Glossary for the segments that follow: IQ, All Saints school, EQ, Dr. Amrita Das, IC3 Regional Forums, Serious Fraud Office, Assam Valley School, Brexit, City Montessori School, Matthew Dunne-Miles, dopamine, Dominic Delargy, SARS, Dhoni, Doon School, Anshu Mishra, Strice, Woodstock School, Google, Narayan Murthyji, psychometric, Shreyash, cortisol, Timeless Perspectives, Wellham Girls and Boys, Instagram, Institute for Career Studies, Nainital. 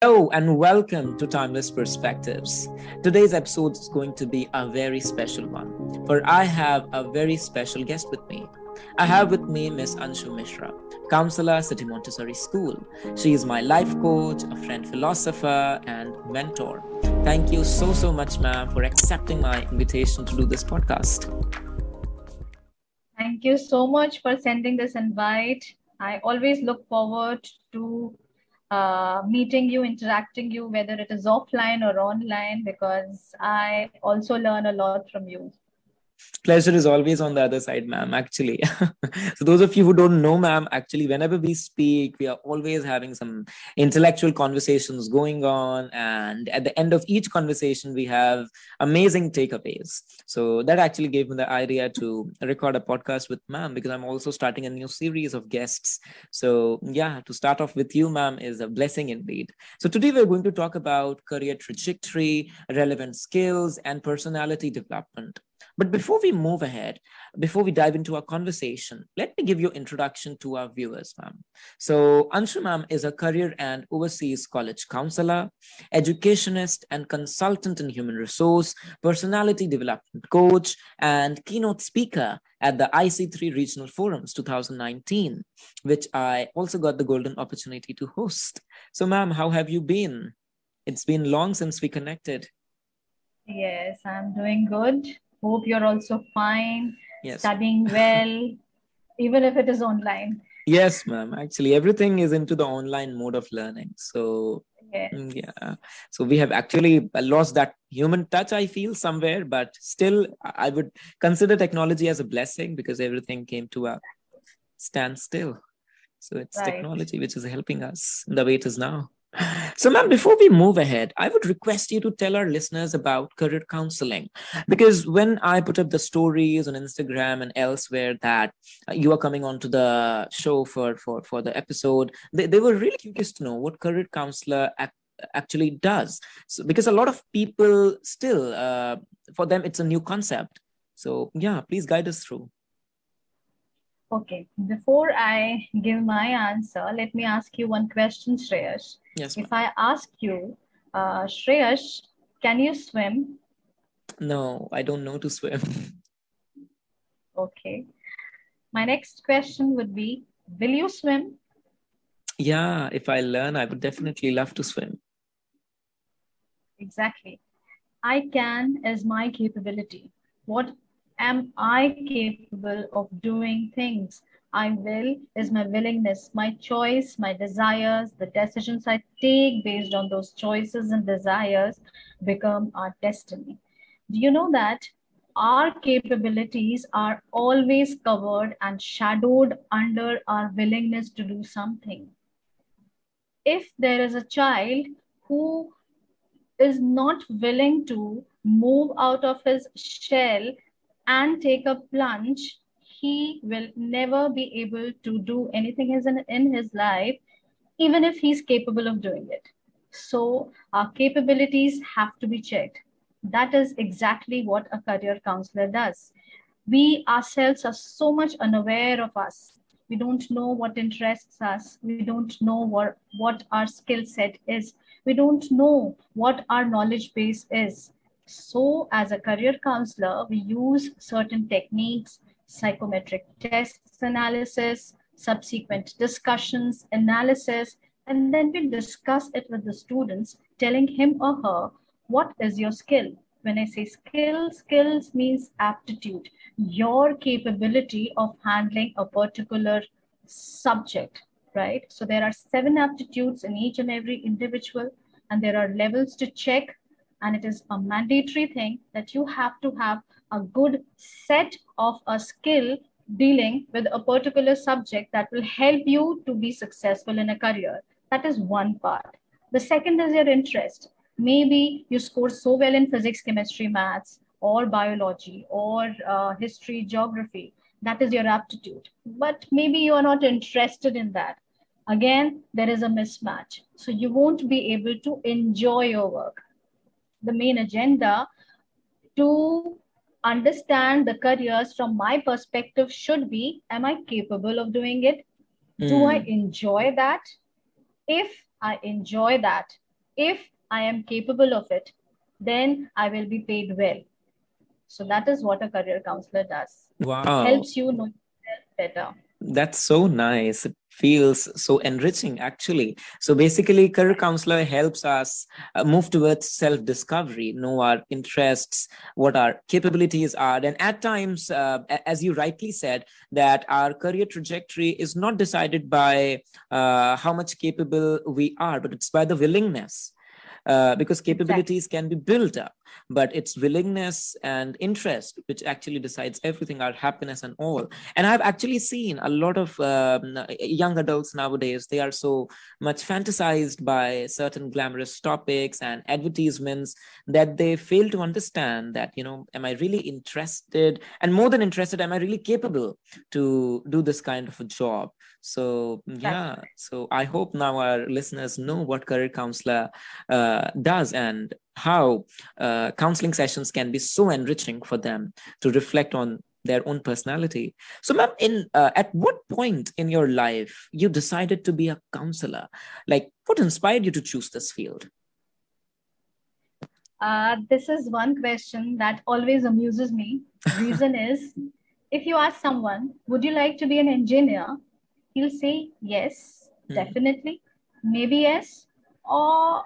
Hello and welcome to Timeless Perspectives. Today's episode is going to be a very special one, for I have a very special guest with me. I have with me Miss Anshu Mishra, counselor, City Montessori School. She is my life coach, a friend philosopher and mentor. Thank you so much, ma'am, for accepting my invitation to do this podcast. Thank you so much for sending this invite. I always look forward to meeting you, interacting you, whether it is offline or online, because I also learn a lot from you. Pleasure is always on the other side, ma'am, actually. So those of you who don't know, ma'am, actually, whenever we speak, we are always having some intellectual conversations going on. And at the end of each conversation, we have amazing takeaways. So that actually gave me the idea to record a podcast with ma'am, because I'm also starting a new series of guests. So yeah, to start off with you, ma'am, is a blessing indeed. So today we're going to talk about career trajectory, relevant skills, and personality development. But before we move ahead, before we dive into our conversation, let me give you introduction to our viewers, ma'am. So Anshu ma'am is a career and overseas college counselor, educationist and consultant in human resource, personality development coach and keynote speaker at the IC3 Regional Forums 2019, which I also got the golden opportunity to host. So ma'am, how have you been? It's been long since we connected. Yes, I'm doing good. Hope you're also fine, yes. Studying well, even if it is online. Yes, ma'am. Actually, everything is into the online mode of learning. So, yes. Yeah. So we have actually lost that human touch, I feel, somewhere. But still, I would consider technology as a blessing because everything came to a standstill. So it's right. Technology which is helping us the way it is now. So ma'am, before we move ahead, I would request you to tell our listeners about career counseling, because when I put up the stories on Instagram and elsewhere that you are coming onto the show for the episode, they were really curious to know what career counselor actually does. So, because a lot of people still, for them, it's a new concept. So yeah, please guide us through. Okay, before I give my answer, let me ask you one question, Shreyash. Yes, ma'am. If I ask you, Shreyash, can you swim? No, I don't know to swim. Okay. My next question would be, will you swim? Yeah, if I learn, I would definitely love to swim. Exactly. I can is my capability. What am I capable of doing things? I will is my willingness, my choice, my desires, the decisions I take based on those choices and desires become our destiny. Do you know that our capabilities are always covered and shadowed under our willingness to do something? If there is a child who is not willing to move out of his shell and take a plunge, he will never be able to do anything in his life, even if he's capable of doing it. So our capabilities have to be checked. That is exactly what a career counselor does. We ourselves are so much unaware of us. We don't know what interests us. We don't know what our skill set is. We don't know what our knowledge base is. So as a career counselor, we use certain techniques, psychometric tests analysis, subsequent discussions, analysis, and then we discuss it with the students, telling him or her, what is your skill? When I say skill, skills means aptitude, your capability of handling a particular subject, right? So there are 7 aptitudes in each and every individual, and there are levels to check. And it is a mandatory thing that you have to have a good set of a skill dealing with a particular subject that will help you to be successful in a career. That is one part. The second is your interest. Maybe you score so well in physics, chemistry, maths, or biology, or history, geography. That is your aptitude. But maybe you are not interested in that. Again, there is a mismatch. So you won't be able to enjoy your work. The main agenda to understand the careers from my perspective should be, am I capable of doing it? Do I enjoy that? If I enjoy that, if I am capable of it, then I will be paid well. So that is what a career counselor does. Wow. Helps you know yourself better. That's so nice. It feels so enriching, actually. So basically, career counselor helps us move towards self-discovery, know our interests, what our capabilities are. And at times, as you rightly said, that our career trajectory is not decided by how much capable we are, but it's by the willingness. Because capabilities can be built up, but it's willingness and interest which actually decides everything, our happiness and all. And I've actually seen a lot of young adults nowadays, they are so much fantasized by certain glamorous topics and advertisements that they fail to understand that, you know, am I really interested? And more than interested, am I really capable to do this kind of a job? So, yeah, so I hope now our listeners know what career counselor does and how counseling sessions can be so enriching for them to reflect on their own personality. So, ma'am, at what point in your life you decided to be a counselor? Like, what inspired you to choose this field? This is one question that always amuses me. The reason is, if you ask someone, would you like to be an engineer? He'll say, yes, definitely, maybe yes, or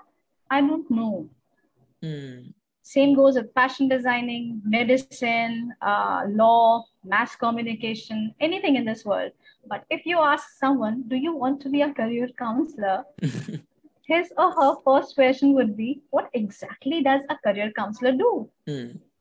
I don't know. Same goes with fashion designing, medicine, law, mass communication, anything in this world. But if you ask someone, do you want to be a career counselor? His or her first question would be, what exactly does a career counselor do?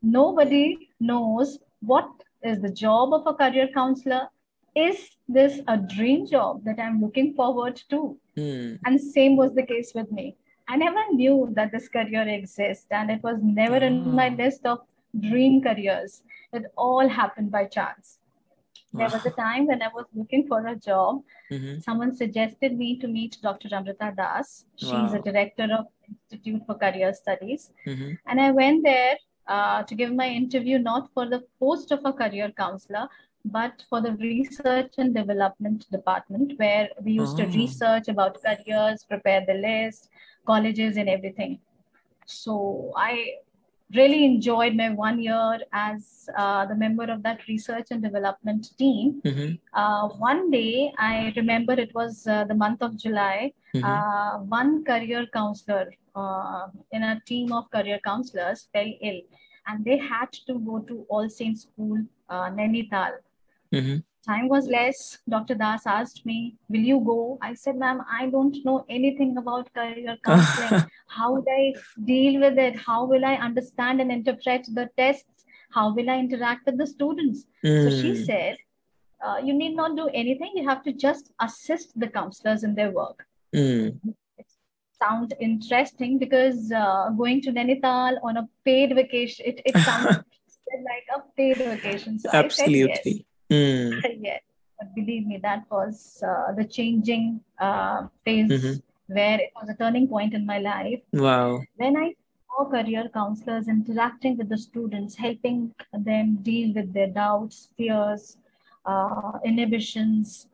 Nobody knows what is the job of a career counselor. Is this a dream job that I'm looking forward to? And same was the case with me. I never knew that this career exists, and it was never in my list of dream careers. It all happened by chance. There was a time when I was looking for a job. Someone suggested me to meet Dr. Amrita Das. She's a director of Institute for Career Studies. And I went there to give my interview, not for the post of a career counselor, but for the research and development department, where we used to research about careers, prepare the list, colleges and everything. So I really enjoyed my 1 year as the member of that research and development team. One day, I remember it was the month of July, one career counselor in a team of career counselors fell ill, and they had to go to All Saints School, Nainital. Time was less. Dr. Das asked me, will you go? I said, ma'am, I don't know anything about career counseling. How would I deal with it? How will I understand and interpret the tests? How will I interact with the students? So she said, you need not do anything. You have to just assist the counselors in their work. It sounds interesting because going to Nainital on a paid vacation, it sounds like a paid vacation. So absolutely. I said yes. Yes, but believe me, that was the changing phase where it was a turning point in my life. Wow. When I saw career counselors interacting with the students, helping them deal with their doubts, fears, inhibitions,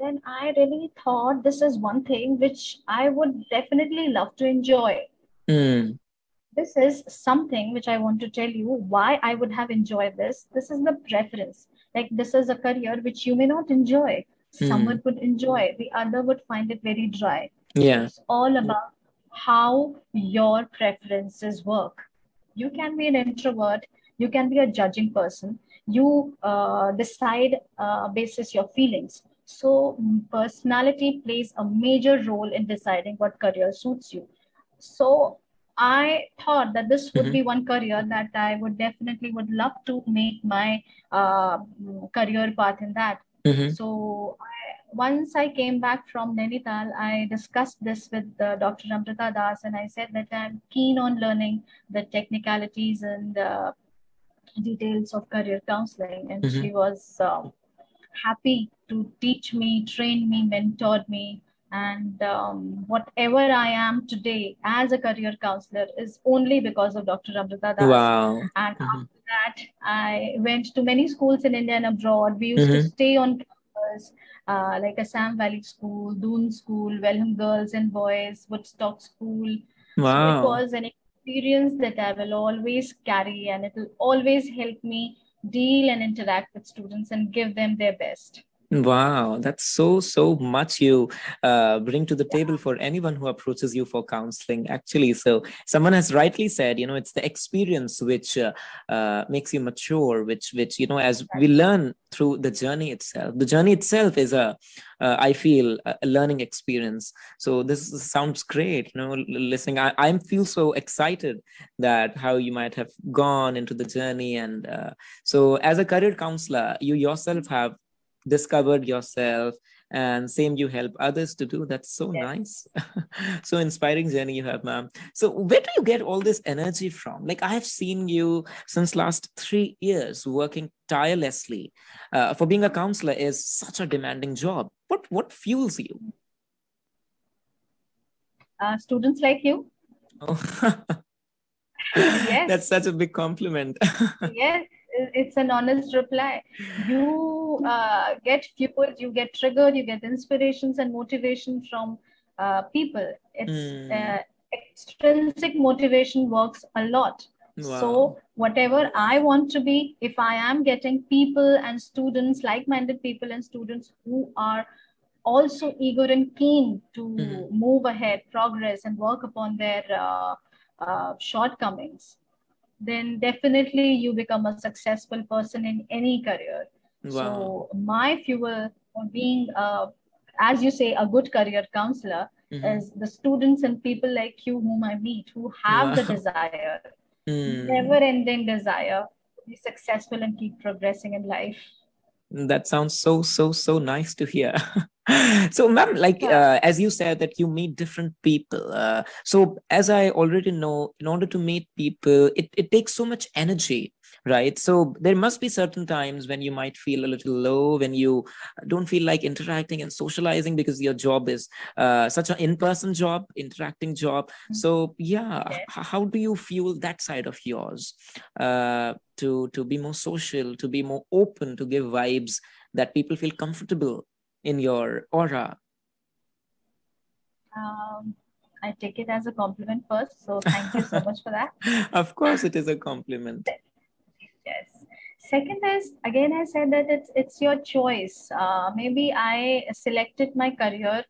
then I really thought this is one thing which I would definitely love to enjoy. This is something which I want to tell you why I would have enjoyed this. This is the preference. Like, this is a career which you may not enjoy. Someone would enjoy, the other would find it very dry. Yeah. It's all about how your preferences work. You can be an introvert. You can be a judging person. You decide basis your feelings. So personality plays a major role in deciding what career suits you. So I thought that this would be one career that I would definitely would love to make my career path in that. So once I came back from Nainital, I discussed this with Dr. Amrita Das, and I said that I'm keen on learning the technicalities and details of career counseling. And she was happy to teach me, train me, mentored me. And whatever I am today as a career counselor is only because of Dr. Amrita Das. Wow. And after that, I went to many schools in India and abroad. We used to stay on campus, like Assam Valley School, Doon School, Wellham Girls and Boys, Woodstock School, Wow. So it was an experience that I will always carry, and it will always help me deal and interact with students and give them their best. Wow, that's so much you bring to the table for anyone who approaches you for counseling, actually. So someone has rightly said, you know, it's the experience which makes you mature, which, you know, as we learn through the journey itself. The journey itself is a learning experience. So this sounds great, you know, listening. I feel so excited that how you might have gone into the journey. And so as a career counselor, you yourself have discovered yourself, and same you help others to do. That's so nice. So inspiring journey you have, ma'am. So where do you get all this energy from? Like, I have seen you since last 3 years working tirelessly. For being a counselor is such a demanding job. What fuels you? Students like you. Oh. Yes. That's such a big compliment. Yes. It's an honest reply. You get fueled, you get triggered, you get inspirations and motivation from people. It's extrinsic motivation works a lot. Wow. So whatever I want to be, if I am getting people and students, like-minded people and students who are also eager and keen to move ahead, progress and work upon their shortcomings, then definitely you become a successful person in any career. Wow. So my fuel for being, as you say, a good career counselor is the students and people like you whom I meet, who have the desire, never-ending desire to be successful and keep progressing in life. That sounds so nice to hear. So, ma'am, like as you said that you meet different people. So, as I already know, in order to meet people, it takes so much energy, right? So, there must be certain times when you might feel a little low, when you don't feel like interacting and socializing because your job is such an in-person job, interacting job. So, how do you fuel that side of yours to be more social, to be more open, to give vibes that people feel comfortable in your aura? I take it as a compliment first. So thank you so much for that. Of course, it is a compliment. Yes. Second is, again, I said that it's your choice. Maybe I selected my career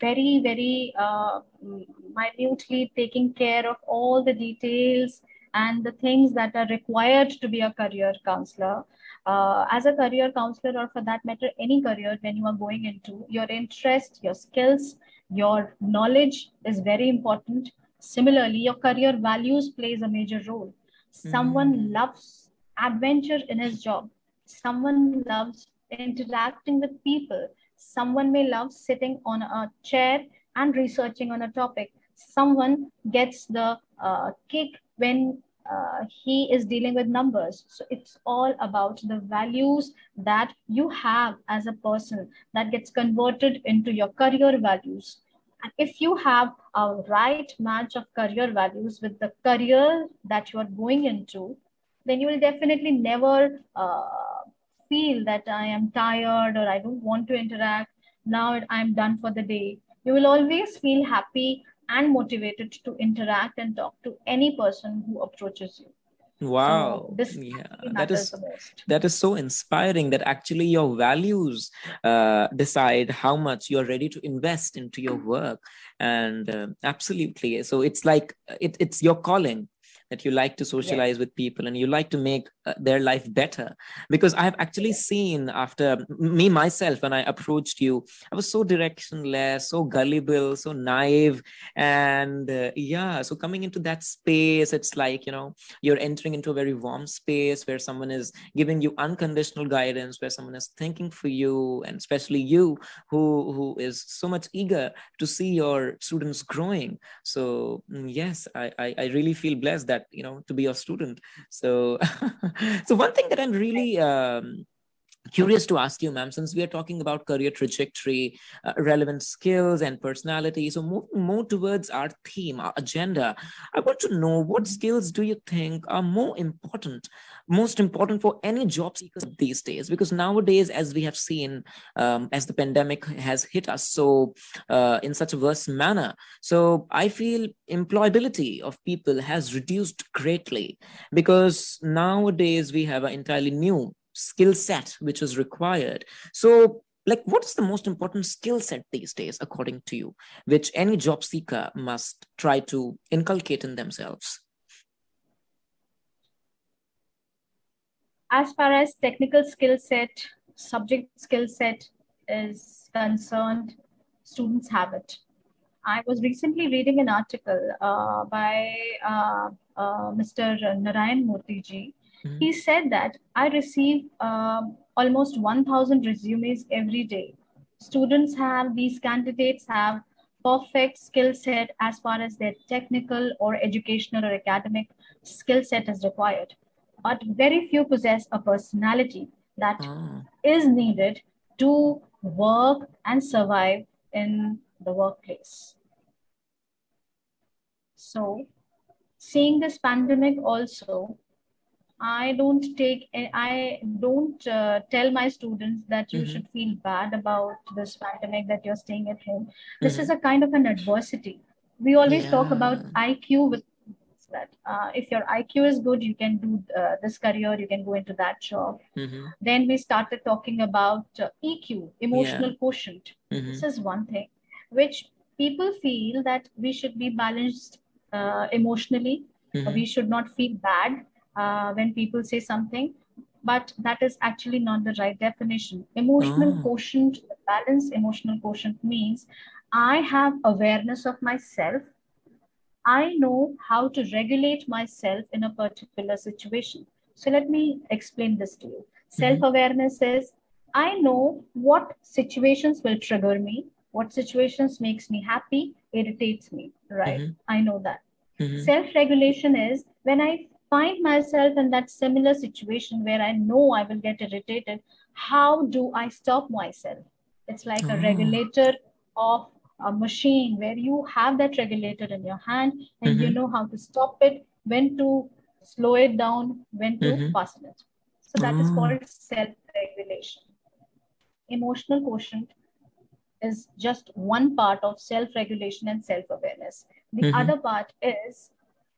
very, very minutely, taking care of all the details and the things that are required to be a career counselor. As a career counselor, or for that matter, any career when you are going into, your interest, your skills, your knowledge is very important. Similarly, your career values plays a major role. Someone loves adventure in his job. Someone loves interacting with people. Someone may love sitting on a chair and researching on a topic. Someone gets the kick when he is dealing with numbers. So it's all about the values that you have as a person that gets converted into your career values. And if you have a right match of career values with the career that you are going into, then you will definitely never feel that I am tired or I don't want to interact. Now I'm done for the day. You will always feel happy and motivated to interact and talk to any person who approaches you. Wow. So this that is so inspiring, that actually your values decide how much you're ready to invest into your work. And absolutely. So it's like, it's your calling that you like to socialize with people and you like to make their life better. Because I've actually seen, after me, myself, when I approached you, I was so directionless, so gullible, so naive. And so coming into that space, it's like, you know, you're entering into a very warm space where someone is giving you unconditional guidance, where someone is thinking for you, and especially you who is so much eager to see your students growing. So yes, I really feel blessed that, you know, to be your student. So one thing that I'm really Curious to ask you, ma'am, since we are talking about career trajectory, relevant skills and personality, so more towards our theme, our agenda, I want to know what skills do you think are most important for any job seekers these days? Because nowadays, as we have seen, as the pandemic has hit us so in such a worse manner, so I feel employability of people has reduced greatly, because nowadays we have an entirely new skill set which is required. So, like, what is the most important skill set these days, according to you, which any job seeker must try to inculcate in themselves? As far as technical skill set, subject skill set is concerned, students have it. I was recently reading an article by Mr. Narayan Murthyji. He said that I receive almost 1,000 resumes every day. Students have, these candidates have perfect skill set as far as their technical or educational or academic skill set is required. But very few possess a personality that is needed to work and survive in the workplace. So, seeing this pandemic also, I don't tell my students that you should feel bad about this pandemic, that you're staying at home. This is a kind of an adversity. We always talk about IQ with that. If your IQ is good, you can do this career, you can go into that job. Then we started talking about EQ, emotional quotient. This is one thing, which people feel that we should be balanced emotionally. We should not feel bad when people say something, but that is actually not the right definition. Emotional quotient, balance emotional quotient means I have awareness of myself. I know how to regulate myself in a particular situation. So let me explain this to you. Self-awareness is I know what situations will trigger me, what situations makes me happy, irritates me, right? I know that. Self-regulation is when I find myself in that similar situation where I know I will get irritated, how do I stop myself? It's like a regulator of a machine where you have that regulator in your hand and you know how to stop it, when to slow it down, when to fasten it. So that is called self-regulation. Emotional quotient is just one part of self-regulation and self-awareness. The other part is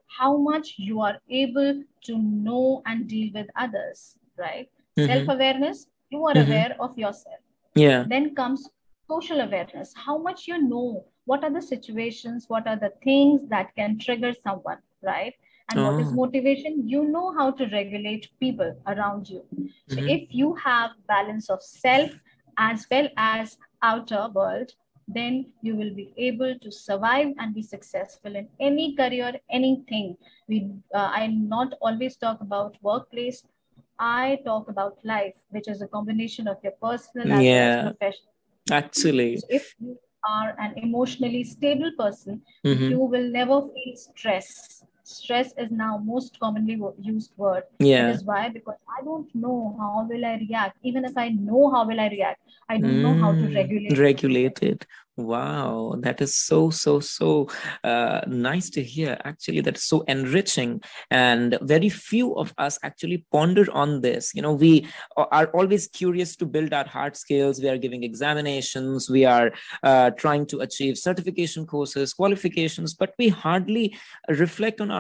how much you are able to know and deal with others, right? Self-awareness, you are aware of yourself. Yeah. Then comes social awareness, how much you know, what are the situations, what are the things that can trigger someone, right? And what is motivation? You know how to regulate people around you. So if you have balance of self as well as outer world, then you will be able to survive and be successful in any career, anything. I not always talk about workplace. I talk about life, which is a combination of your personal and professional. Actually, so if you are an emotionally stable person, you will never feel stress. Stress is now most commonly used word. That is why, because I don't know how will I react. Even if I know how will I react, I don't know how to regulate. Regulate it. Wow, that is so nice to hear. Actually, that's so enriching, and very few of us actually ponder on this. You know, we are always curious to build our hard skills. We are giving examinations. We are trying to achieve certification courses, qualifications, but we hardly reflect on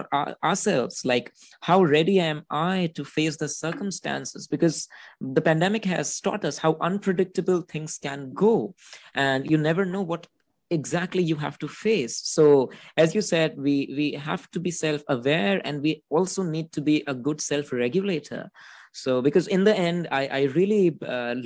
ourselves. Like, how ready am I to face the circumstances? Because the pandemic has taught us how unpredictable things can go, and you never know what exactly you have to face. So as you said, we have to be self-aware, and we also need to be a good self-regulator. So, because in the end, I really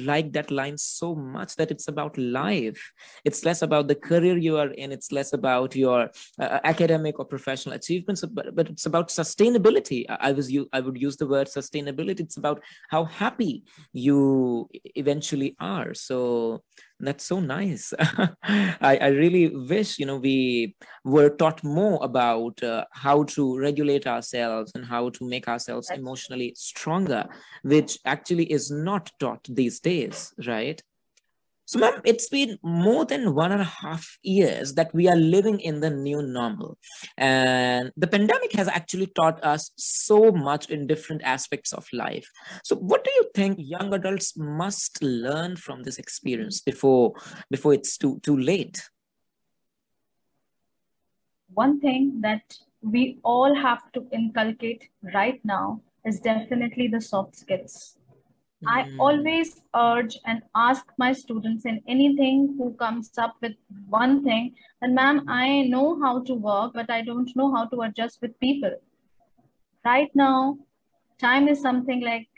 like that line so much, that it's about life. It's less about the career you are in. It's less about your academic or professional achievements, but it's about sustainability. I would use the word sustainability. It's about how happy you eventually are. So That's so nice. I really wish, we were taught more about how to regulate ourselves and how to make ourselves emotionally stronger, which actually is not taught these days, right? So, ma'am, it's been more than 1.5 years that we are living in the new normal. And the pandemic has actually taught us so much in different aspects of life. So what do you think young adults must learn from this experience before it's too late? One thing that we all have to inculcate right now is definitely the soft skills. I always urge and ask my students in anything who comes up with one thing, and ma'am, I know how to work, but I don't know how to adjust with people. Right now, time is something like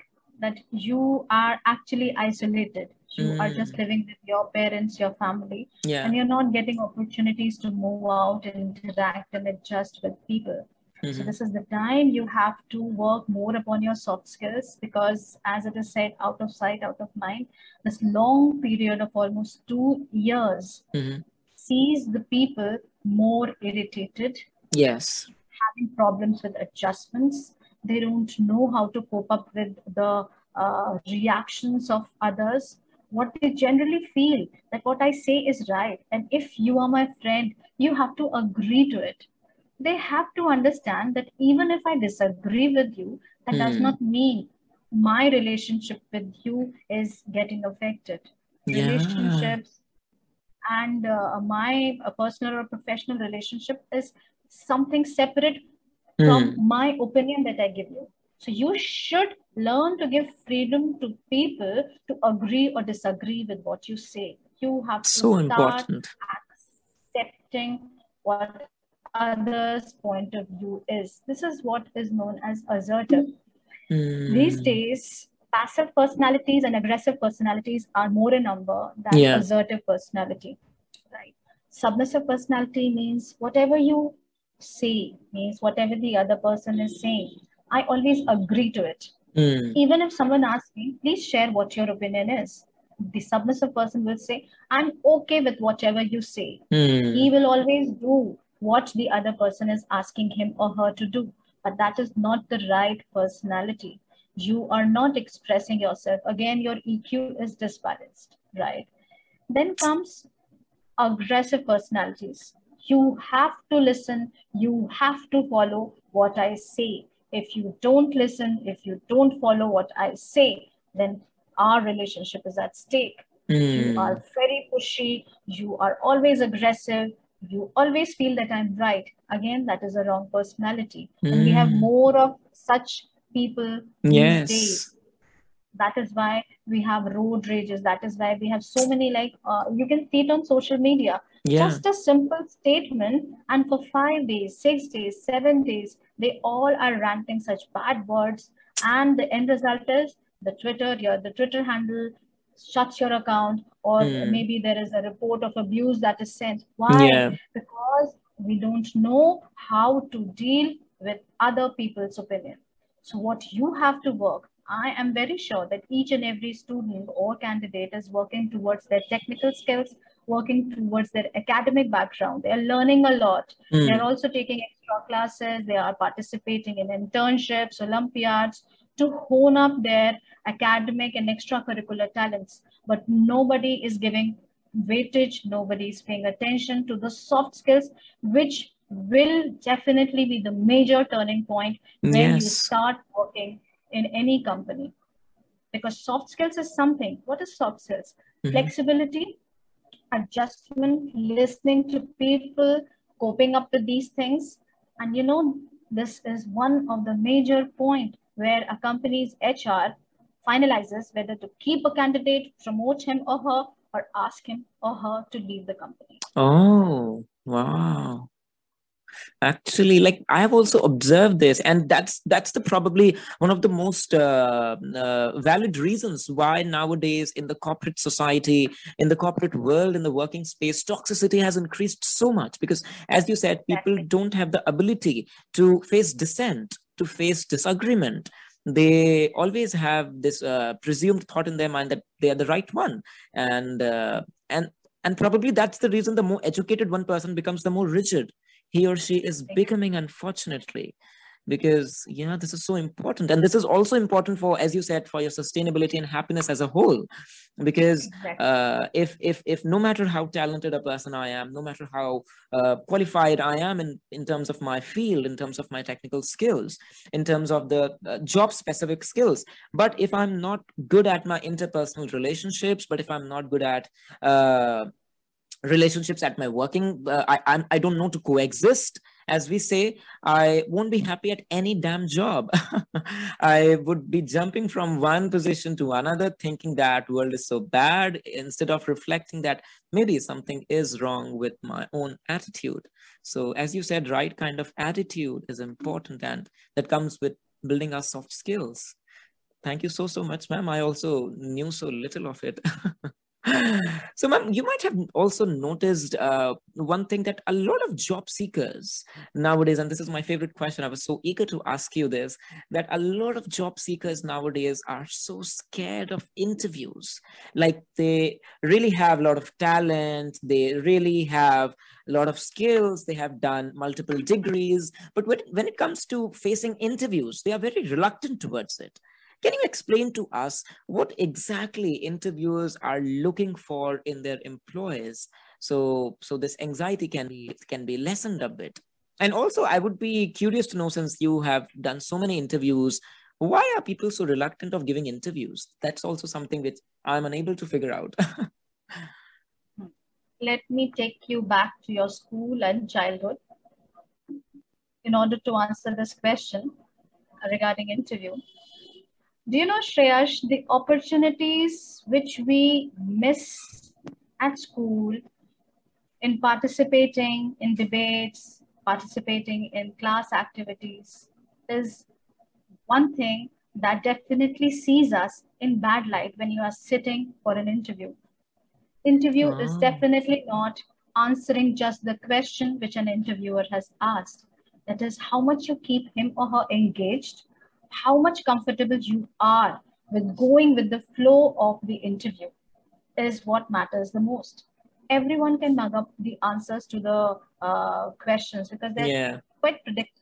that you are actually isolated. You are just living with your parents, your family, and you're not getting opportunities to move out and interact and adjust with people. So this is the time you have to work more upon your soft skills, because as it is said, out of sight, out of mind, this long period of almost 2 years sees the people more irritated. Yes. Having problems with adjustments. They don't know how to cope up with the reactions of others. What they generally feel that what I say is right. And if you are my friend, you have to agree to it. They have to understand that even if I disagree with you, that does not mean my relationship with you is getting affected. Relationships and my personal or professional relationship is something separate from my opinion that I give you. So you should learn to give freedom to people to agree or disagree with what you say. You have to start accepting what others' point of view is. This is what is known as assertive. These days, passive personalities and aggressive personalities are more in number than assertive personality. Right? Submissive personality means whatever you say, means whatever the other person is saying, I always agree to it. Even if someone asks me, please share what your opinion is, the submissive person will say, I'm okay with whatever you say. He will always do what the other person is asking him or her to do. But that is not the right personality. You are not expressing yourself. Again, your EQ is disbalanced, right? Then comes aggressive personalities. You have to listen. You have to follow what I say. If you don't listen, if you don't follow what I say, then our relationship is at stake. You are very pushy. You are always aggressive. You always feel that I'm right. Again, that is a wrong personality. And we have more of such people these days. That is why we have road rages. That is why we have so many, like, you can see it on social media. Just a simple statement. And for 5 days, 6 days, 7 days, they all are ranting such bad words. And the end result is the Twitter handle shuts your account, or maybe there is a report of abuse that is sent. Why? Because we don't know how to deal with other people's opinion. So what you have to work, I am very sure that each and every student or candidate is working towards their technical skills, working towards their academic background. They're learning a lot. They're also taking extra classes. They are participating in internships, Olympiads, to hone up their academic and extracurricular talents. But nobody is giving weightage, nobody is paying attention to the soft skills, which will definitely be the major turning point when you start working in any company. Because soft skills is something. What is soft skills? Flexibility, adjustment, listening to people, coping up with these things. And you know, this is one of the major points where a company's HR finalizes whether to keep a candidate, promote him or her, or ask him or her to leave the company. Oh, wow. Actually, like, I have also observed this, and that's the probably one of the most valid reasons why nowadays in the corporate society, in the corporate world, in the working space, toxicity has increased so much, because as you said, people don't have the ability to face dissent, to face disagreement. they always have this presumed thought in their mind that they are the right one. And probably that's the reason the more educated one person becomes, the more rigid he or she is becoming, unfortunately. Because, yeah, this is so important. And this is also important for, as you said, for your sustainability and happiness as a whole. Because exactly. if no matter how talented a person I am, no matter how qualified I am in terms of my field, in terms of my technical skills, in terms of the job-specific skills, but if I'm not good at my interpersonal relationships, but if I'm not good at relationships at my working, I don't know to coexist, as we say, I won't be happy at any damn job. I would be jumping from one position to another, thinking that world is so bad, instead of reflecting that maybe something is wrong with my own attitude. So as you said, right kind of attitude is important, and that comes with building our soft skills. Thank you so, so much, ma'am. I also knew so little of it. So, ma'am, you might have also noticed one thing that a lot of job seekers nowadays, and this is my favorite question, I was so eager to ask you this, that a lot of job seekers nowadays are so scared of interviews. Like, they really have a lot of talent, they really have a lot of skills, they have done multiple degrees, but when it comes to facing interviews, they are very reluctant towards it. Can you explain to us what exactly interviewers are looking for in their employers, so this anxiety can be lessened a bit? And also, I would be curious to know, since you have done so many interviews, why are people so reluctant of giving interviews? That's also something which I'm unable to figure out. Let me take you back to your school and childhood in order to answer this question regarding interview. Do you know, Shreyash, the opportunities which we miss at school in participating in debates, participating in class activities, is one thing that definitely sees us in bad light when you are sitting for an interview. Interview is definitely not answering just the question which an interviewer has asked. That is, how much you keep him or her engaged, how much comfortable you are with going with the flow of the interview is what matters the most. Everyone can mug up the answers to the questions because they're quite predictable.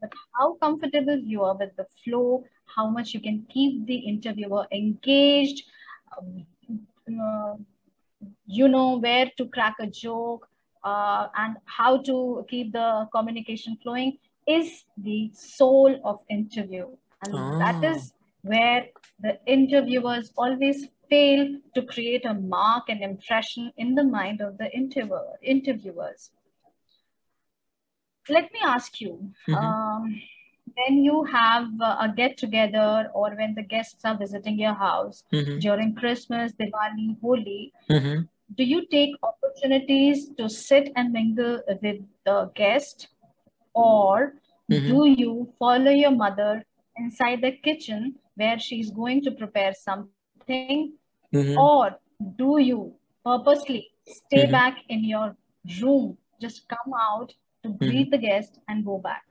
But how comfortable you are with the flow, how much you can keep the interviewer engaged, you know where to crack a joke and how to keep the communication flowing, is the soul of interview. And that is where the interviewers always fail to create a mark and impression in the mind of the interviewers. Let me ask you, when you have a get-together or when the guests are visiting your house during Christmas, Diwali, Holi, do you take opportunities to sit and mingle with the guest? Or do you follow your mother inside the kitchen where she's going to prepare something? Or do you purposely stay back in your room, just come out to greet the guest and go back?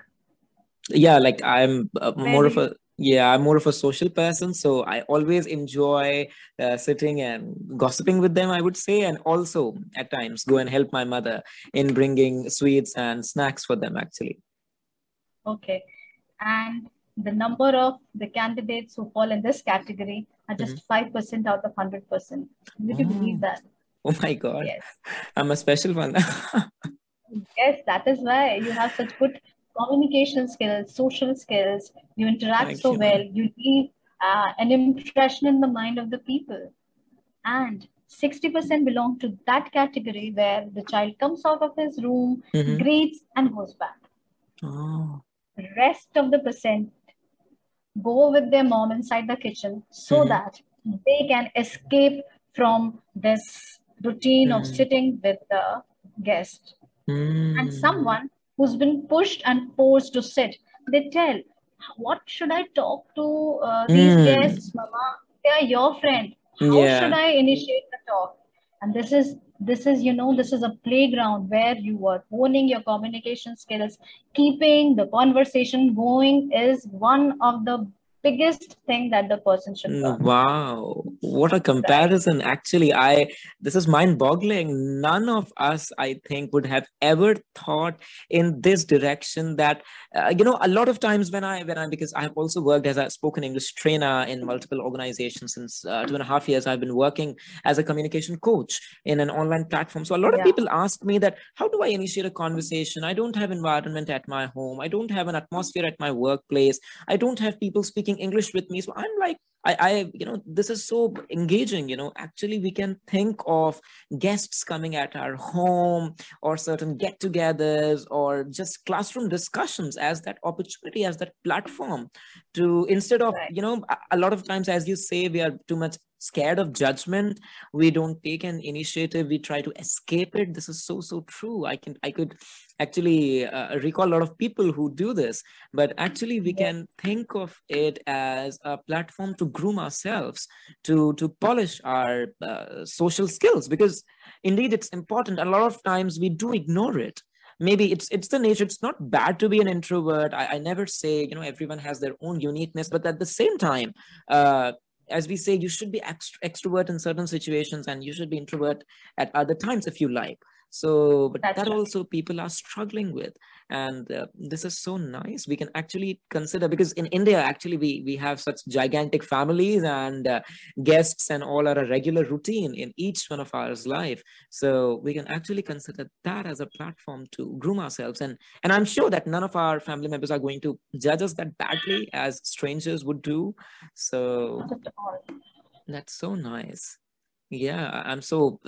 Yeah, like I'm more of a... Yeah, I'm more of a social person, so I always enjoy sitting and gossiping with them, I would say, and also at times go and help my mother in bringing sweets and snacks for them, actually. Okay, and the number of the candidates who fall in this category are just 5% out of 100%. Would you believe that? Oh my God, yes. I'm a special one. Yes, that is why you have such good communication skills, social skills, you interact so well, you leave an impression in the mind of the people. And 60% belong to that category where the child comes out of his room, greets and goes back. The rest of the percent go with their mom inside the kitchen so that they can escape from this routine of sitting with the guest. And someone who's been pushed and forced to sit, they tell, what should I talk to these guests, Mama? They are your friend. How should I initiate the talk? And this is, you know, this is a playground where you are honing your communication skills. Keeping the conversation going is one of the biggest thing that the person should learn. Wow, what a comparison. Actually, this is mind-boggling. None of us, I think, would have ever thought in this direction that, a lot of times when I, because I have also worked as a spoken English trainer in multiple organizations since 2.5 years, I've been working as a communication coach in an online platform. So a lot of people ask me that, how do I initiate a conversation? I don't have environment at my home. I don't have an atmosphere at my workplace. I don't have people speaking English with me. So I'm like, I this is so engaging. Actually, we can think of guests coming at our home or certain get-togethers or just classroom discussions as that opportunity, as that platform to, instead of, a lot of times, as you say, we are too much scared of judgment. We don't take an initiative. We try to escape it. This is so, so true. I could actually recall a lot of people who do this, but actually we can think of it as a platform to groom ourselves, to polish our social skills, because indeed it's important. A lot of times we do ignore it. Maybe it's the nature. It's not bad to be an introvert. I never say, everyone has their own uniqueness, but at the same time, as we say, you should be extrovert in certain situations and you should be introvert at other times if you like. So, but that also people are struggling with. And this is so nice. We can actually consider, because in India, actually, we have such gigantic families and guests and all are a regular routine in each one of ours life. So we can actually consider that as a platform to groom ourselves. And I'm sure that none of our family members are going to judge us that badly as strangers would do. So that's so nice. Yeah, I'm so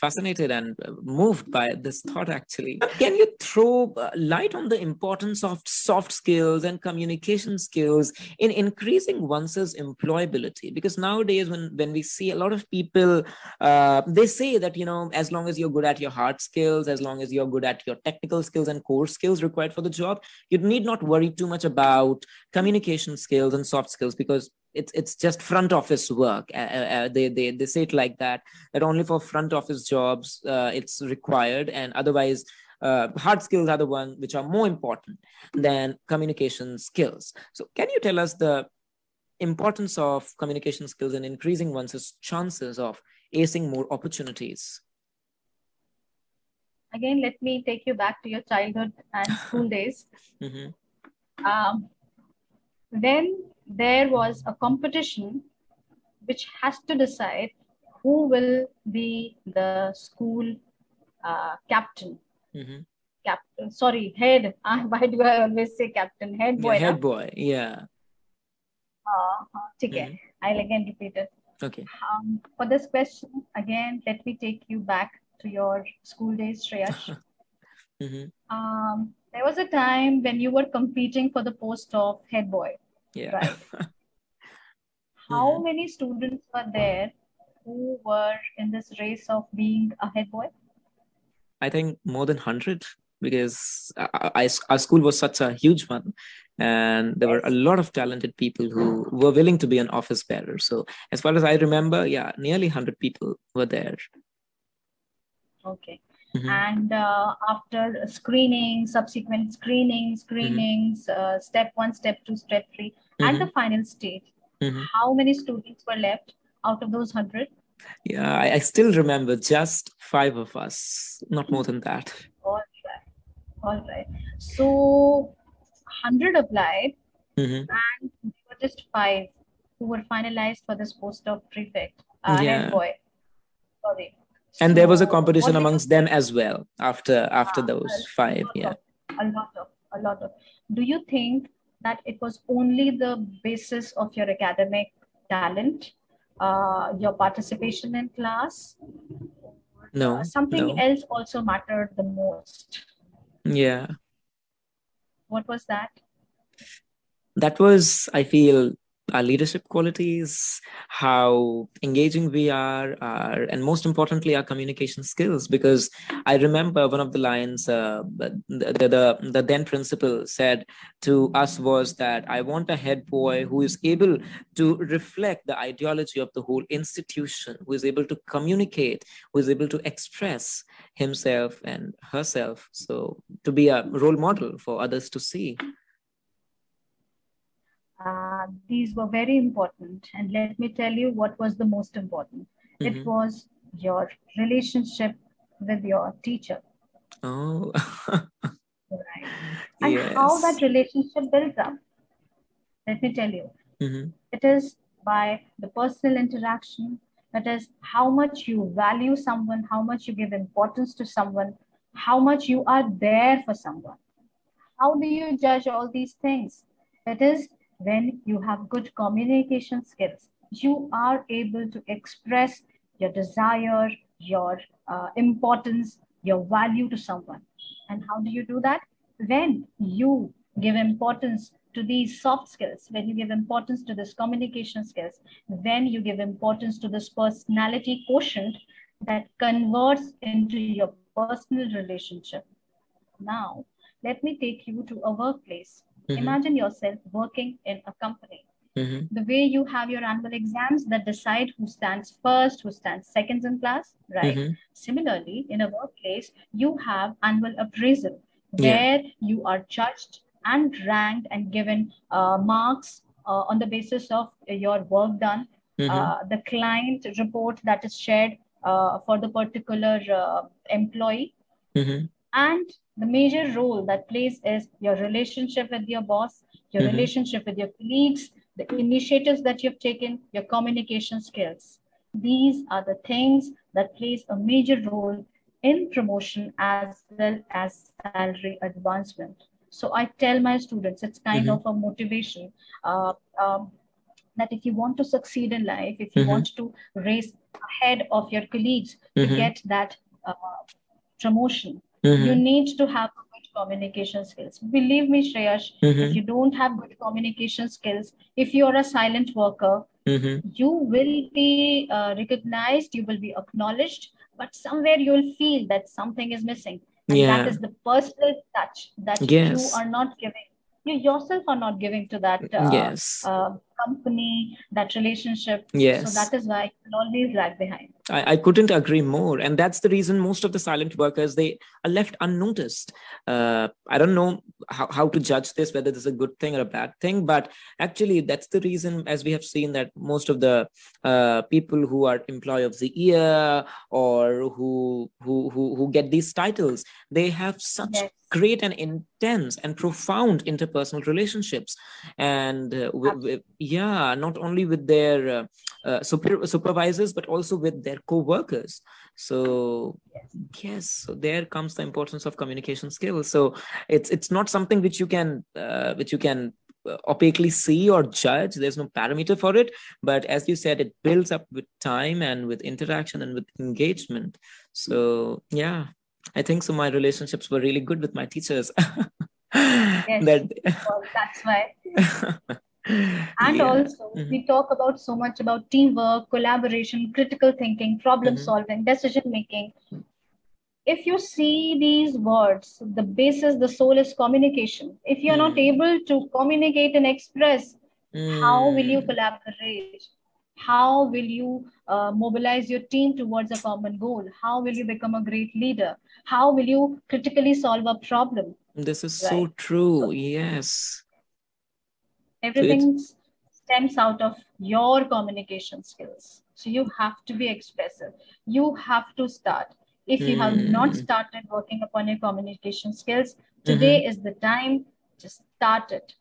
fascinated and moved by this thought, actually. Can you throw light on the importance of soft skills and communication skills in increasing one's employability? Because nowadays, when we see a lot of people, they say that, as long as you're good at your hard skills, as long as you're good at your technical skills and core skills required for the job, you need not worry too much about communication skills and soft skills, because it's just front office work. They say it like that, that only for front office jobs it's required, and otherwise hard skills are the ones which are more important than communication skills. So can you tell us the importance of communication skills in increasing one's chances of acing more opportunities? Again, let me take you back to your childhood and school days. Mm-hmm. Then there was a competition which has to decide who will be the school captain. Mm-hmm. Head. Why do I always say captain? Head boy. Yeah, head boy, yeah. Okay, mm-hmm. I'll again repeat it. Okay. For this question, again, let me take you back to your school days, Shreyash. Mm-hmm. There was a time when you were competing for the post of head boy. Yeah. Right. How many students were there who were in this race of being a head boy? I think more than 100, because our school was such a huge one. And there were a lot of talented people who were willing to be an office bearer. So as far as I remember, nearly 100 people were there. Okay. Mm-hmm. And after screening, subsequent screenings, mm-hmm. Step 1, step 2, step 3, mm-hmm. and the final stage, mm-hmm. how many students were left out of those 100? Yeah, I still remember just 5 of us, not more than that. All right. So 100 applied, mm-hmm. and there were just 5 who were finalized for this post of prefect. Head boy. Sorry. And so, there was a competition amongst them as well after those 5. A lot of. Do you think that it was only the basis of your academic talent, your participation in class? No. Something else also mattered the most. Yeah. What was that? That was, I feel, our leadership qualities, how engaging we are, and most importantly, our communication skills. Because I remember one of the lines the then principal said to us was that, I want a head boy who is able to reflect the ideology of the whole institution, who is able to communicate, who is able to express himself and herself. So to be a role model for others to see. these were very important. And let me tell you what was the most important. Mm-hmm. It was your relationship with your teacher. Oh. Right. And yes. How that relationship builds up, let me tell you. Mm-hmm. It is by the personal interaction. That is how much you value someone, how much you give importance to someone, how much you are there for someone. How do you judge all these things? That is when you have good communication skills, you are able to express your desire, your importance, your value to someone. And how do you do that? When you give importance to these soft skills, when you give importance to this communication skills, when you give importance to this personality quotient that converts into your personal relationship. Now, let me take you to a workplace. Mm-hmm. Imagine yourself working in a company. Mm-hmm. The way you have your annual exams that decide who stands first, who stands second in class, right? Mm-hmm. Similarly, in a workplace, you have annual appraisal where you are judged and ranked and given marks on the basis of your work done. Mm-hmm. The client report that is shared for the particular employee. Mm-hmm. And the major role that plays is your relationship with your boss, your mm-hmm. relationship with your colleagues, the initiatives that you've taken, your communication skills. These are the things that plays a major role in promotion as well as salary advancement. So I tell my students, it's kind mm-hmm. of a motivation that if you want to succeed in life, if you mm-hmm. want to race ahead of your colleagues mm-hmm. to get that promotion, mm-hmm. you need to have good communication skills. Believe me, Shreyash, mm-hmm. if you don't have good communication skills, if you are a silent worker, mm-hmm. you will be recognized, you will be acknowledged, but somewhere you'll feel that something is missing. And that is the personal touch that you are not giving. You yourself are not giving to that company, that relationship. Yes. So that is why you'll always lag behind. I couldn't agree more. And that's the reason most of the silent workers, they are left unnoticed. I don't know how to judge this, whether this is a good thing or a bad thing. But actually, that's the reason, as we have seen, that most of the people who are employee of the year or who get these titles, they have such great and intense and profound interpersonal relationships. And not only with their supervisors, but also with their co-workers. So so there comes the importance of communication skills. So it's not something which you can opaquely see or judge. There's no parameter for it. But as you said, it builds up with time and with interaction and with engagement. So I think so. My relationships were really good with my teachers. That's why. And also, mm-hmm. we talk about so much about teamwork, collaboration, critical thinking, problem mm-hmm. solving, decision making. If you see these words, the basis, the soul is communication. If you're not able to communicate and express, how will you collaborate? How will you mobilize your team towards a common goal? How will you become a great leader? How will you critically solve a problem? This is so true. So, yes. Everything stems out of your communication skills. So you have to be expressive. You have to start. If you have not started working upon your communication skills, today is the time. Just start it.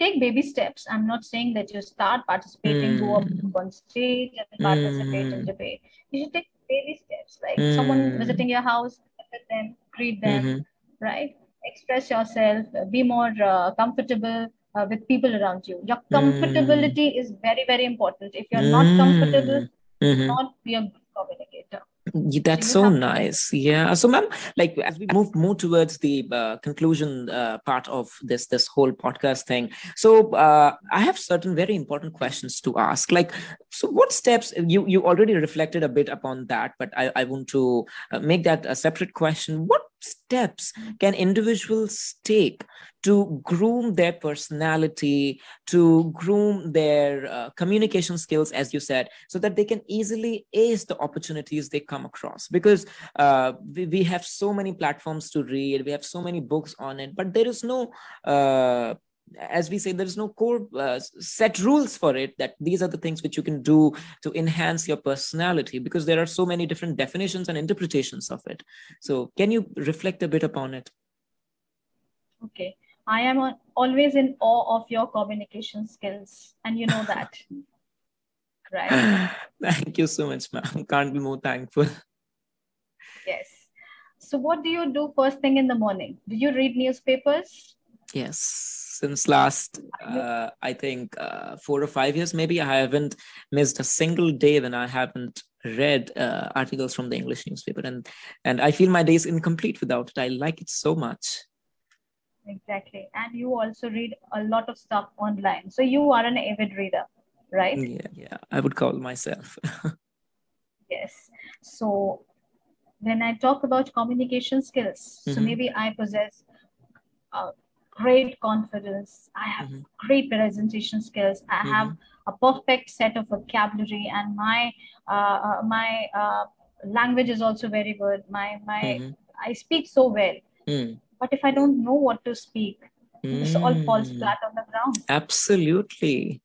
Take baby steps. I'm not saying that you start participating, go up on stage and participate in debate. You should take baby steps. Like someone visiting your house, visit them, greet them, right? Express yourself, be more comfortable with people around you. Your comfortability is very, very important. If you're not comfortable, you'll not be a good communicator. That's so nice. Yeah. So, ma'am, like as we move more towards the conclusion part of this whole podcast thing. So, I have certain very important questions to ask. Like, so what steps you already reflected a bit upon that, but I want to make that a separate question. What steps can individuals take to groom their personality, to groom their communication skills, as you said, so that they can easily ace the opportunities they come across? Because we have so many platforms to read, we have so many books on it, but there is no as we say, there is no core set rules for it, that these are the things which you can do to enhance your personality, because there are so many different definitions and interpretations of it. So can you reflect a bit upon it? Okay. I am always in awe of your communication skills, and you know that, right? Thank you so much, ma'am. Can't be more thankful. Yes. So what do you do first thing in the morning? Do you read newspapers? Yes. Since last, I think 4 or 5 years, maybe, I haven't missed a single day when I haven't read articles from the English newspaper. And I feel my day is incomplete without it. I like it so much. Exactly. And you also read a lot of stuff online. So you are an avid reader, right? Yeah. I would call myself. Yes. So when I talk about communication skills, so maybe I possess great confidence. I have great presentation skills. I have a perfect set of vocabulary, and my my language is also very good. I speak so well. But if I don't know what to speak, this all falls flat on the ground. Absolutely.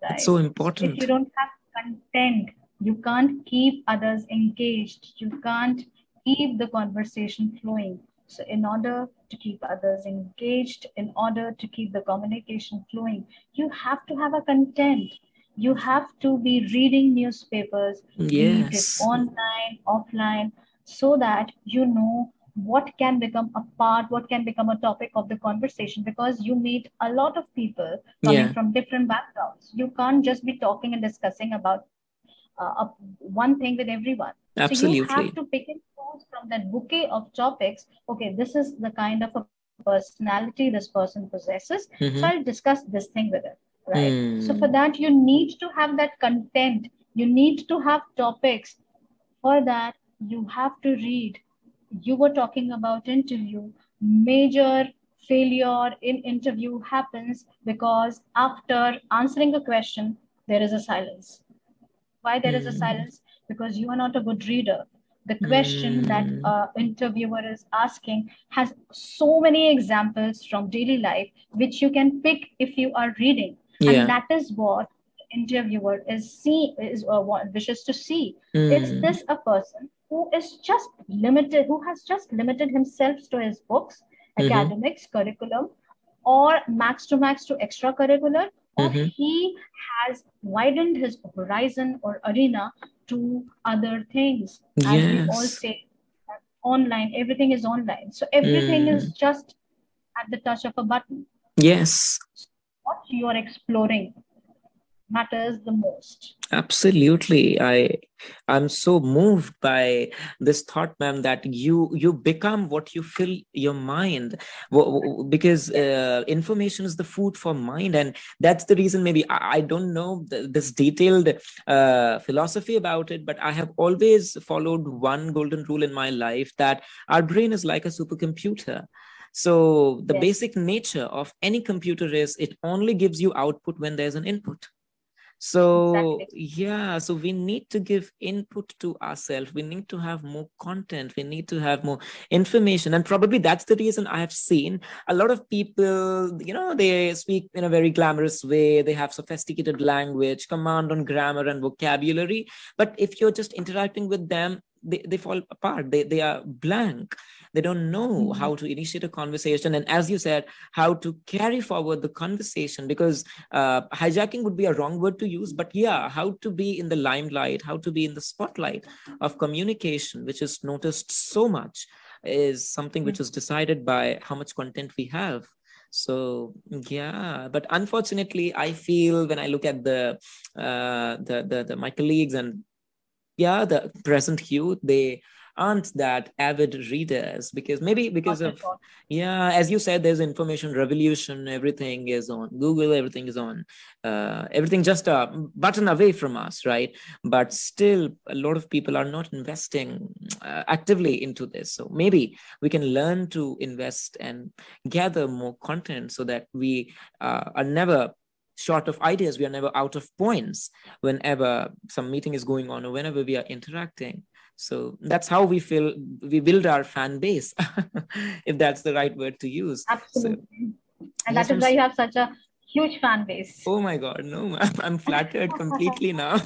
Right. It's so important. If you don't have content, you can't keep others engaged. You can't keep the conversation flowing. So in order to keep others engaged, in order to keep the communication flowing, you have to have a content. You have to be reading newspapers, read it online, offline, so that you know what can become a part, what can become a topic of the conversation, because you meet a lot of people coming from different backgrounds. You can't just be talking and discussing about one thing with everyone. Absolutely. So you have to pick and choose from that bouquet of topics. Okay, this is the kind of a personality this person possesses. So I'll discuss this thing with it, right? So for that, you need to have that content. You need to have topics. For that, you have to read. You were talking about interview. Major failure in interview happens because after answering a question, there is a silence. Why there is a silence? Because you are not a good reader. The question that interviewer is asking has so many examples from daily life, which you can pick if you are reading. And that is what the interviewer wishes to see. Is this a person who is just limited, who has just limited himself to his books, academics, curriculum, or max to extracurricular, or he has widened his horizon or arena to other things? As we all say, online, everything is online. So everything is just at the touch of a button. Yes. So what you are exploring matters the most. Absolutely. I'm so moved by this thought, ma'am, that you become what you fill your mind, because information is the food for mind. And that's the reason, maybe I don't know this detailed philosophy about it, but I have always followed one golden rule in my life, that our brain is like a supercomputer. So the basic nature of any computer is it only gives you output when there's an input. So, so we need to give input to ourselves. We need to have more content. We need to have more information. And probably that's the reason I have seen a lot of people, they speak in a very glamorous way. They have sophisticated language, command on grammar and vocabulary. But if you're just interacting with them, they fall apart. They are blank. They don't know how to initiate a conversation. And as you said, how to carry forward the conversation, because hijacking would be a wrong word to use. But how to be in the limelight, how to be in the spotlight of communication, which is noticed so much, is something which is decided by how much content we have. So, but unfortunately, I feel when I look at the my colleagues and the present youth, they aren't that avid readers, because maybe because of, as you said, there's information revolution. Everything is on Google, everything is on, everything just a button away from us, right? But still, a lot of people are not investing actively into this. So maybe we can learn to invest and gather more content, so that we are never short of ideas, we are never out of points whenever some meeting is going on or whenever we are interacting. So that's how we build our fan base, if that's the right word to use. Absolutely. So, And yes, that is why you have such a huge fan base. Oh my God, no, ma'am. I'm flattered completely now.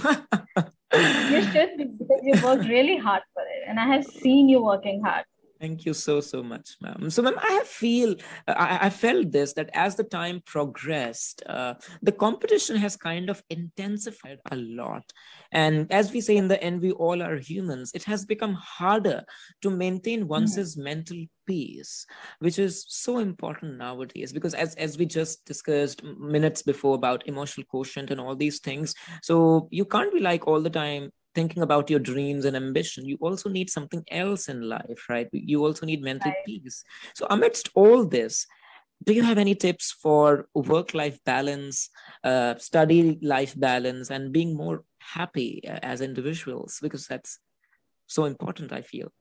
You should be, because you worked really hard for it. And I have seen you working hard. Thank you so much, ma'am. So, ma'am, I felt this, that as the time progressed, the competition has kind of intensified a lot. And as we say in the end, we all are humans. It has become harder to maintain one's mental peace, which is so important nowadays, because as we just discussed minutes before about emotional quotient and all these things, so you can't be like all the time thinking about your dreams and ambition. You also need something else in life, right? You also need mental peace. So amidst all this, do you have any tips for work-life balance, study-life balance, and being more happy as individuals? Because that's so important, I feel.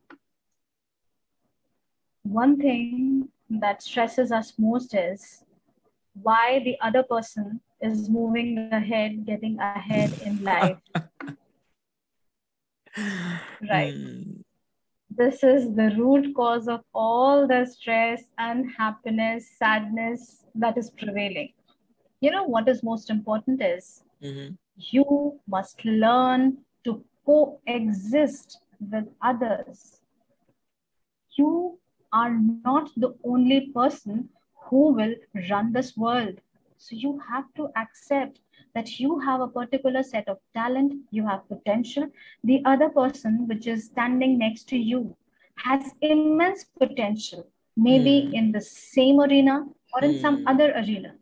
One thing that stresses us most is why the other person is moving ahead, getting ahead in life. Right. This is the root cause of all the stress, unhappiness, sadness that is prevailing. You know what is most important is you must learn to coexist with others. You are not the only person who will run this world. So you have to accept that you have a particular set of talent, you have potential. The other person which is standing next to you has immense potential, maybe in the same arena or in some other arena,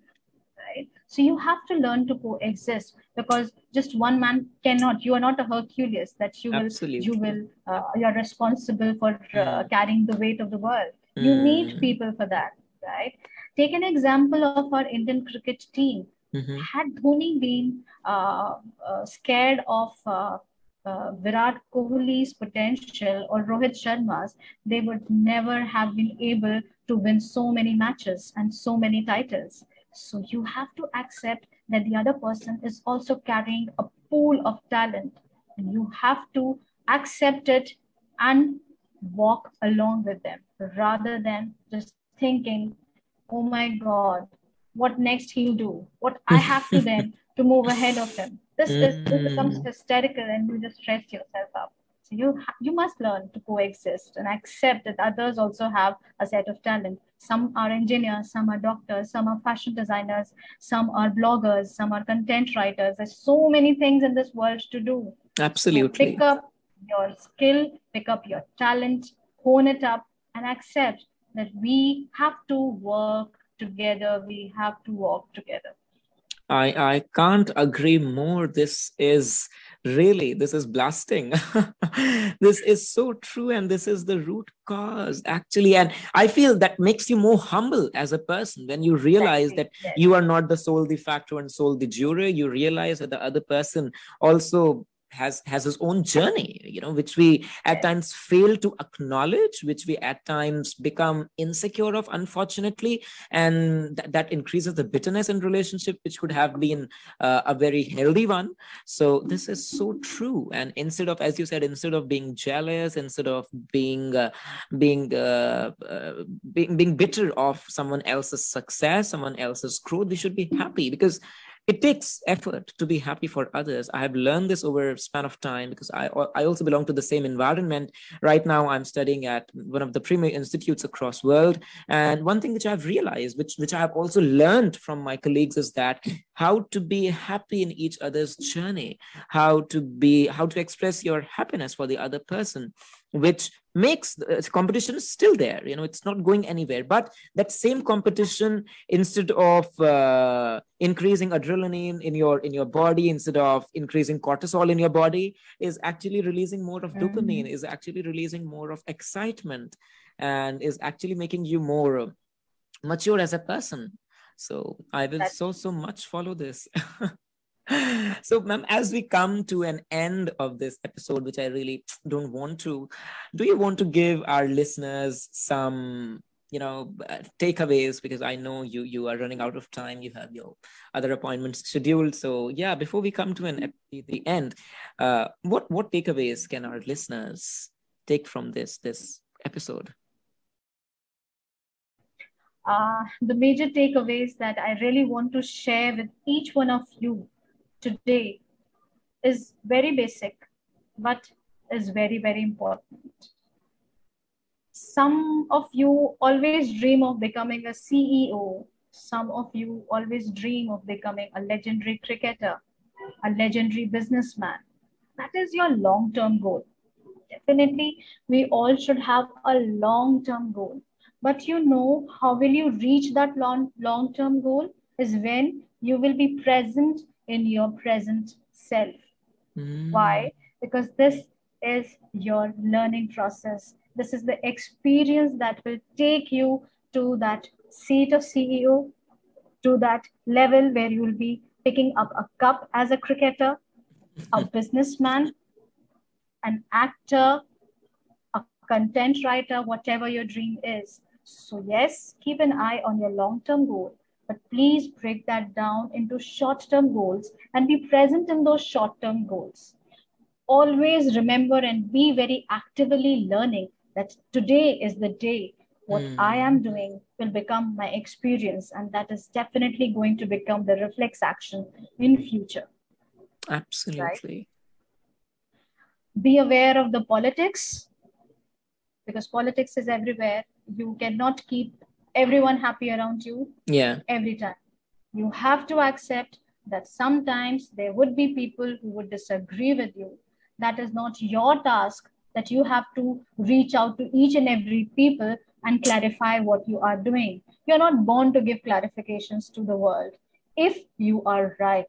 right? So you have to learn to coexist, because just one man cannot. You are not a Hercules that you Absolutely. You are responsible for carrying the weight of the world. You need people for that, right? Take an example of our Indian cricket team. Had Dhoni been scared of Virat Kohli's potential or Rohit Sharma's, they would never have been able to win so many matches and so many titles. So you have to accept that the other person is also carrying a pool of talent. And you have to accept it and walk along with them, rather than just thinking, oh my God, what next he'll do, what I have to then to move ahead of him. This becomes hysterical and you just stress yourself up. So you must learn to coexist and accept that others also have a set of talent. Some are engineers, some are doctors, some are fashion designers, some are bloggers, some are content writers. There's so many things in this world to do. Absolutely. So pick up your skill, pick up your talent, hone it up, and accept that we have to work together, we have to walk together. I can't agree more. This is blasting. This is so true, and this is the root cause actually. And I feel that makes you more humble as a person when you realize that you are not the sole de facto and sole de jure. You realize that the other person also has his own journey, you know, which we at times fail to acknowledge, which we at times become insecure of, unfortunately, and that increases the bitterness in relationship, which could have been a very healthy one. So this is so true. And instead of, as you said, instead of being jealous, instead of being bitter of someone else's success, someone else's growth, we should be happy, because it takes effort to be happy for others. I have learned this over a span of time, because I also belong to the same environment. Right now, I'm studying at one of the premier institutes across the world. And one thing which I've realized, which I have also learned from my colleagues, is that how to be happy in each other's journey, how to express your happiness for the other person, which makes the competition still there. You know, it's not going anywhere, but that same competition, instead of increasing adrenaline in your body, instead of increasing cortisol in your body, is actually releasing more of dopamine, is actually releasing more of excitement, and is actually making you more mature as a person. So I will so much follow this. So, ma'am, as we come to an end of this episode, which I really don't want to, do you want to give our listeners some, takeaways? Because I know you are running out of time. You have your other appointments scheduled. So, yeah, before we come to the end, what takeaways can our listeners take from this episode? the major takeaways that I really want to share with each one of you today is very basic, but is very, very important. Some of you always dream of becoming a CEO. Some of you always dream of becoming a legendary cricketer, a legendary businessman. That is your long-term goal. Definitely, we all should have a long-term goal. But you know, how will you reach that long-term goal is when you will be present in your present self. Mm. Why? Because this is your learning process. This is the experience that will take you to that seat of CEO, to that level where you will be picking up a cup as a cricketer, a businessman, an actor, a content writer, whatever your dream is. So yes, keep an eye on your long-term goal, but please break that down into short-term goals and be present in those short-term goals. Always remember and be very actively learning that today is the day. What I am doing will become my experience, and that is definitely going to become the reflex action in future. Absolutely. Right? Be aware of the politics, because politics is everywhere. You cannot keep everyone happy around you. Yeah. Every time. You have to accept that sometimes there would be people who would disagree with you. That is not your task, that you have to reach out to each and every people and clarify what you are doing. You're not born to give clarifications to the world if you are right.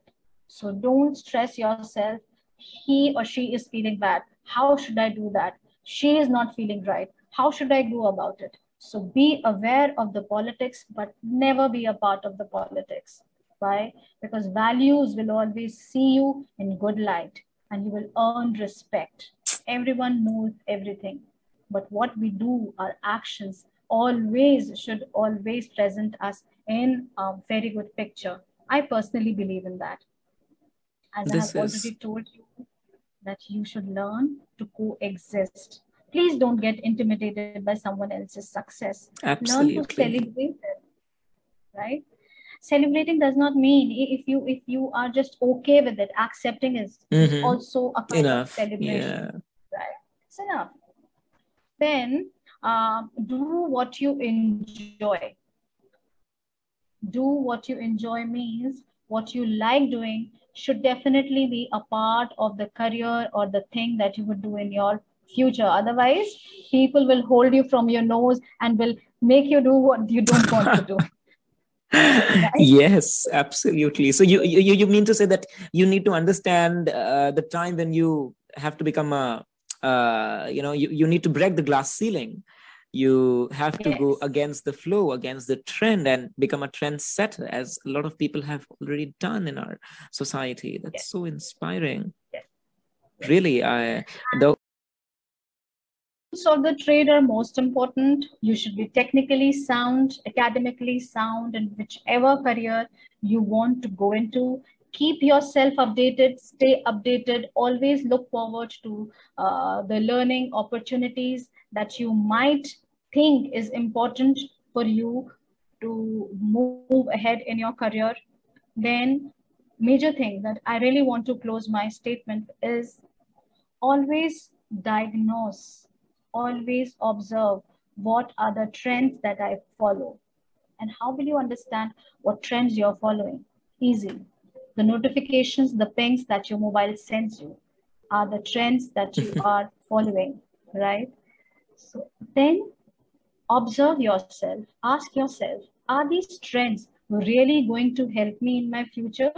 So don't stress yourself. He or she is feeling bad. How should I do that? She is not feeling right. How should I go about it? So be aware of the politics, but never be a part of the politics. Why? Because values will always see you in good light and you will earn respect. Everyone knows everything, but what we do, our actions, should always present us in a very good picture. I personally believe in that. As I have already told you, that you should learn to coexist. Please don't get intimidated by someone else's success. Absolutely. Learn to celebrate it, right? Celebrating does not mean if you are just okay with it, accepting is also a kind of celebration. Yeah. Right? It's enough. Then do what you enjoy. Do what you enjoy means what you like doing should definitely be a part of the career or the thing that you would do in your future. Otherwise, people will hold you from your nose and will make you do what you don't want to do. Right? Yes, absolutely. So you mean to say that you need to understand the time when you have to become a you need to break the glass ceiling. You have to go against the flow, against the trend, and become a trendsetter, as a lot of people have already done in our society. That's so inspiring. Yes. Really, the rules of the trade are most important. You should be technically sound, academically sound, in whichever career you want to go into. Keep yourself updated, stay updated, always look forward to the learning opportunities that you might think is important for you to move ahead in your career. Then major thing that I really want to close my statement is always diagnose, always observe what are the trends that I follow. And how will you understand what trends you're following? Easy. The notifications, the pings that your mobile sends you are the trends that you are following, right? So then observe yourself, ask yourself, are these trends really going to help me in my future?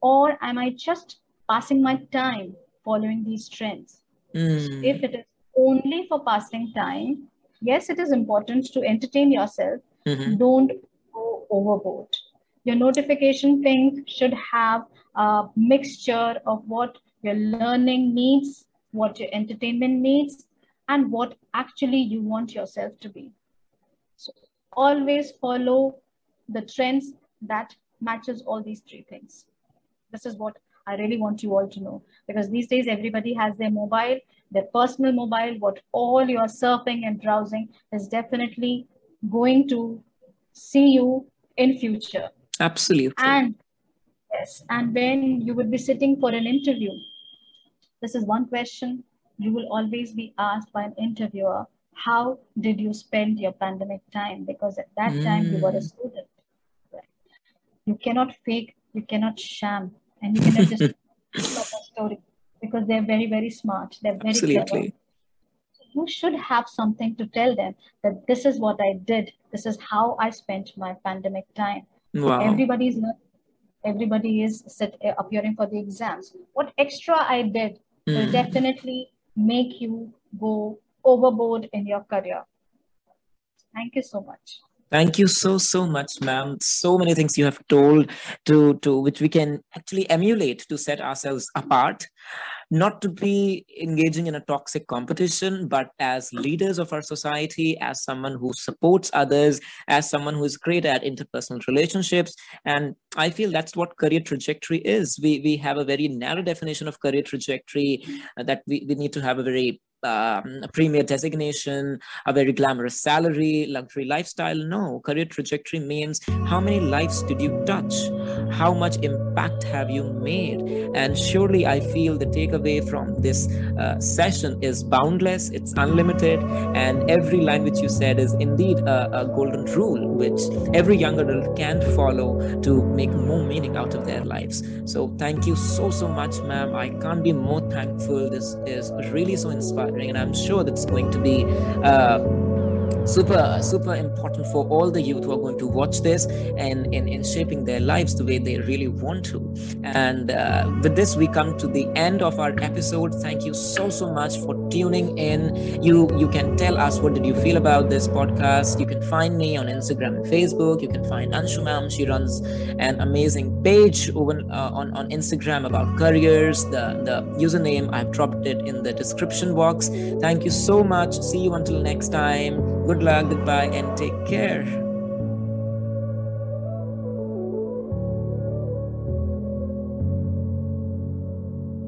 Or am I just passing my time following these trends? So if it is only for passing time, yes, it is important to entertain yourself. Don't go overboard. Your notification ping should have a mixture of what your learning needs, what your entertainment needs, and what actually you want yourself to be. So always follow the trends that matches all these three things. This is what I really want you all to know, because these days everybody has their mobile, their personal mobile. What all you're surfing and browsing is definitely going to see you in future. Absolutely. And yes, and when you would be sitting for an interview, this is one question you will always be asked by an interviewer. How did you spend your pandemic time? Because at that time you were a student. Right? You cannot fake, you cannot sham, and you cannot just stop a story, because they're very, very smart. They're very clever. You should have something to tell them that this is what I did. This is how I spent my pandemic time. Wow. Everybody's learning. Everybody is appearing for the exams. What extra I did will definitely make you go overboard in your career. Thank you so much. Thank you so much, ma'am. So many things you have told to which we can actually emulate to set ourselves apart, not to be engaging in a toxic competition, but as leaders of our society, as someone who supports others, as someone who is great at interpersonal relationships. And I feel that's what career trajectory is. We have a very narrow definition of career trajectory that we need to have a very a premier designation, a very glamorous salary, luxury lifestyle. No, career trajectory means how many lives did you touch? How much impact have you made? And surely I feel the takeaway from this session is boundless, it's unlimited, and every line which you said is indeed a golden rule which every young adult can follow to make more meaning out of their lives. So thank you so much, ma'am. I can't be more thankful. This is really so inspiring. And I'm sure that's going to be super important for all the youth who are going to watch this and in shaping their lives the way they really want to. And with this, we come to the end of our episode. Thank you so much for tuning in. You can tell us what did you feel about this podcast. You can find me on Instagram and Facebook. You can find Anshu ma'am. She runs an amazing page on Instagram about careers. The username, I've dropped it in the description box. Thank you so much. See you until next time. Good luck, goodbye, and take care.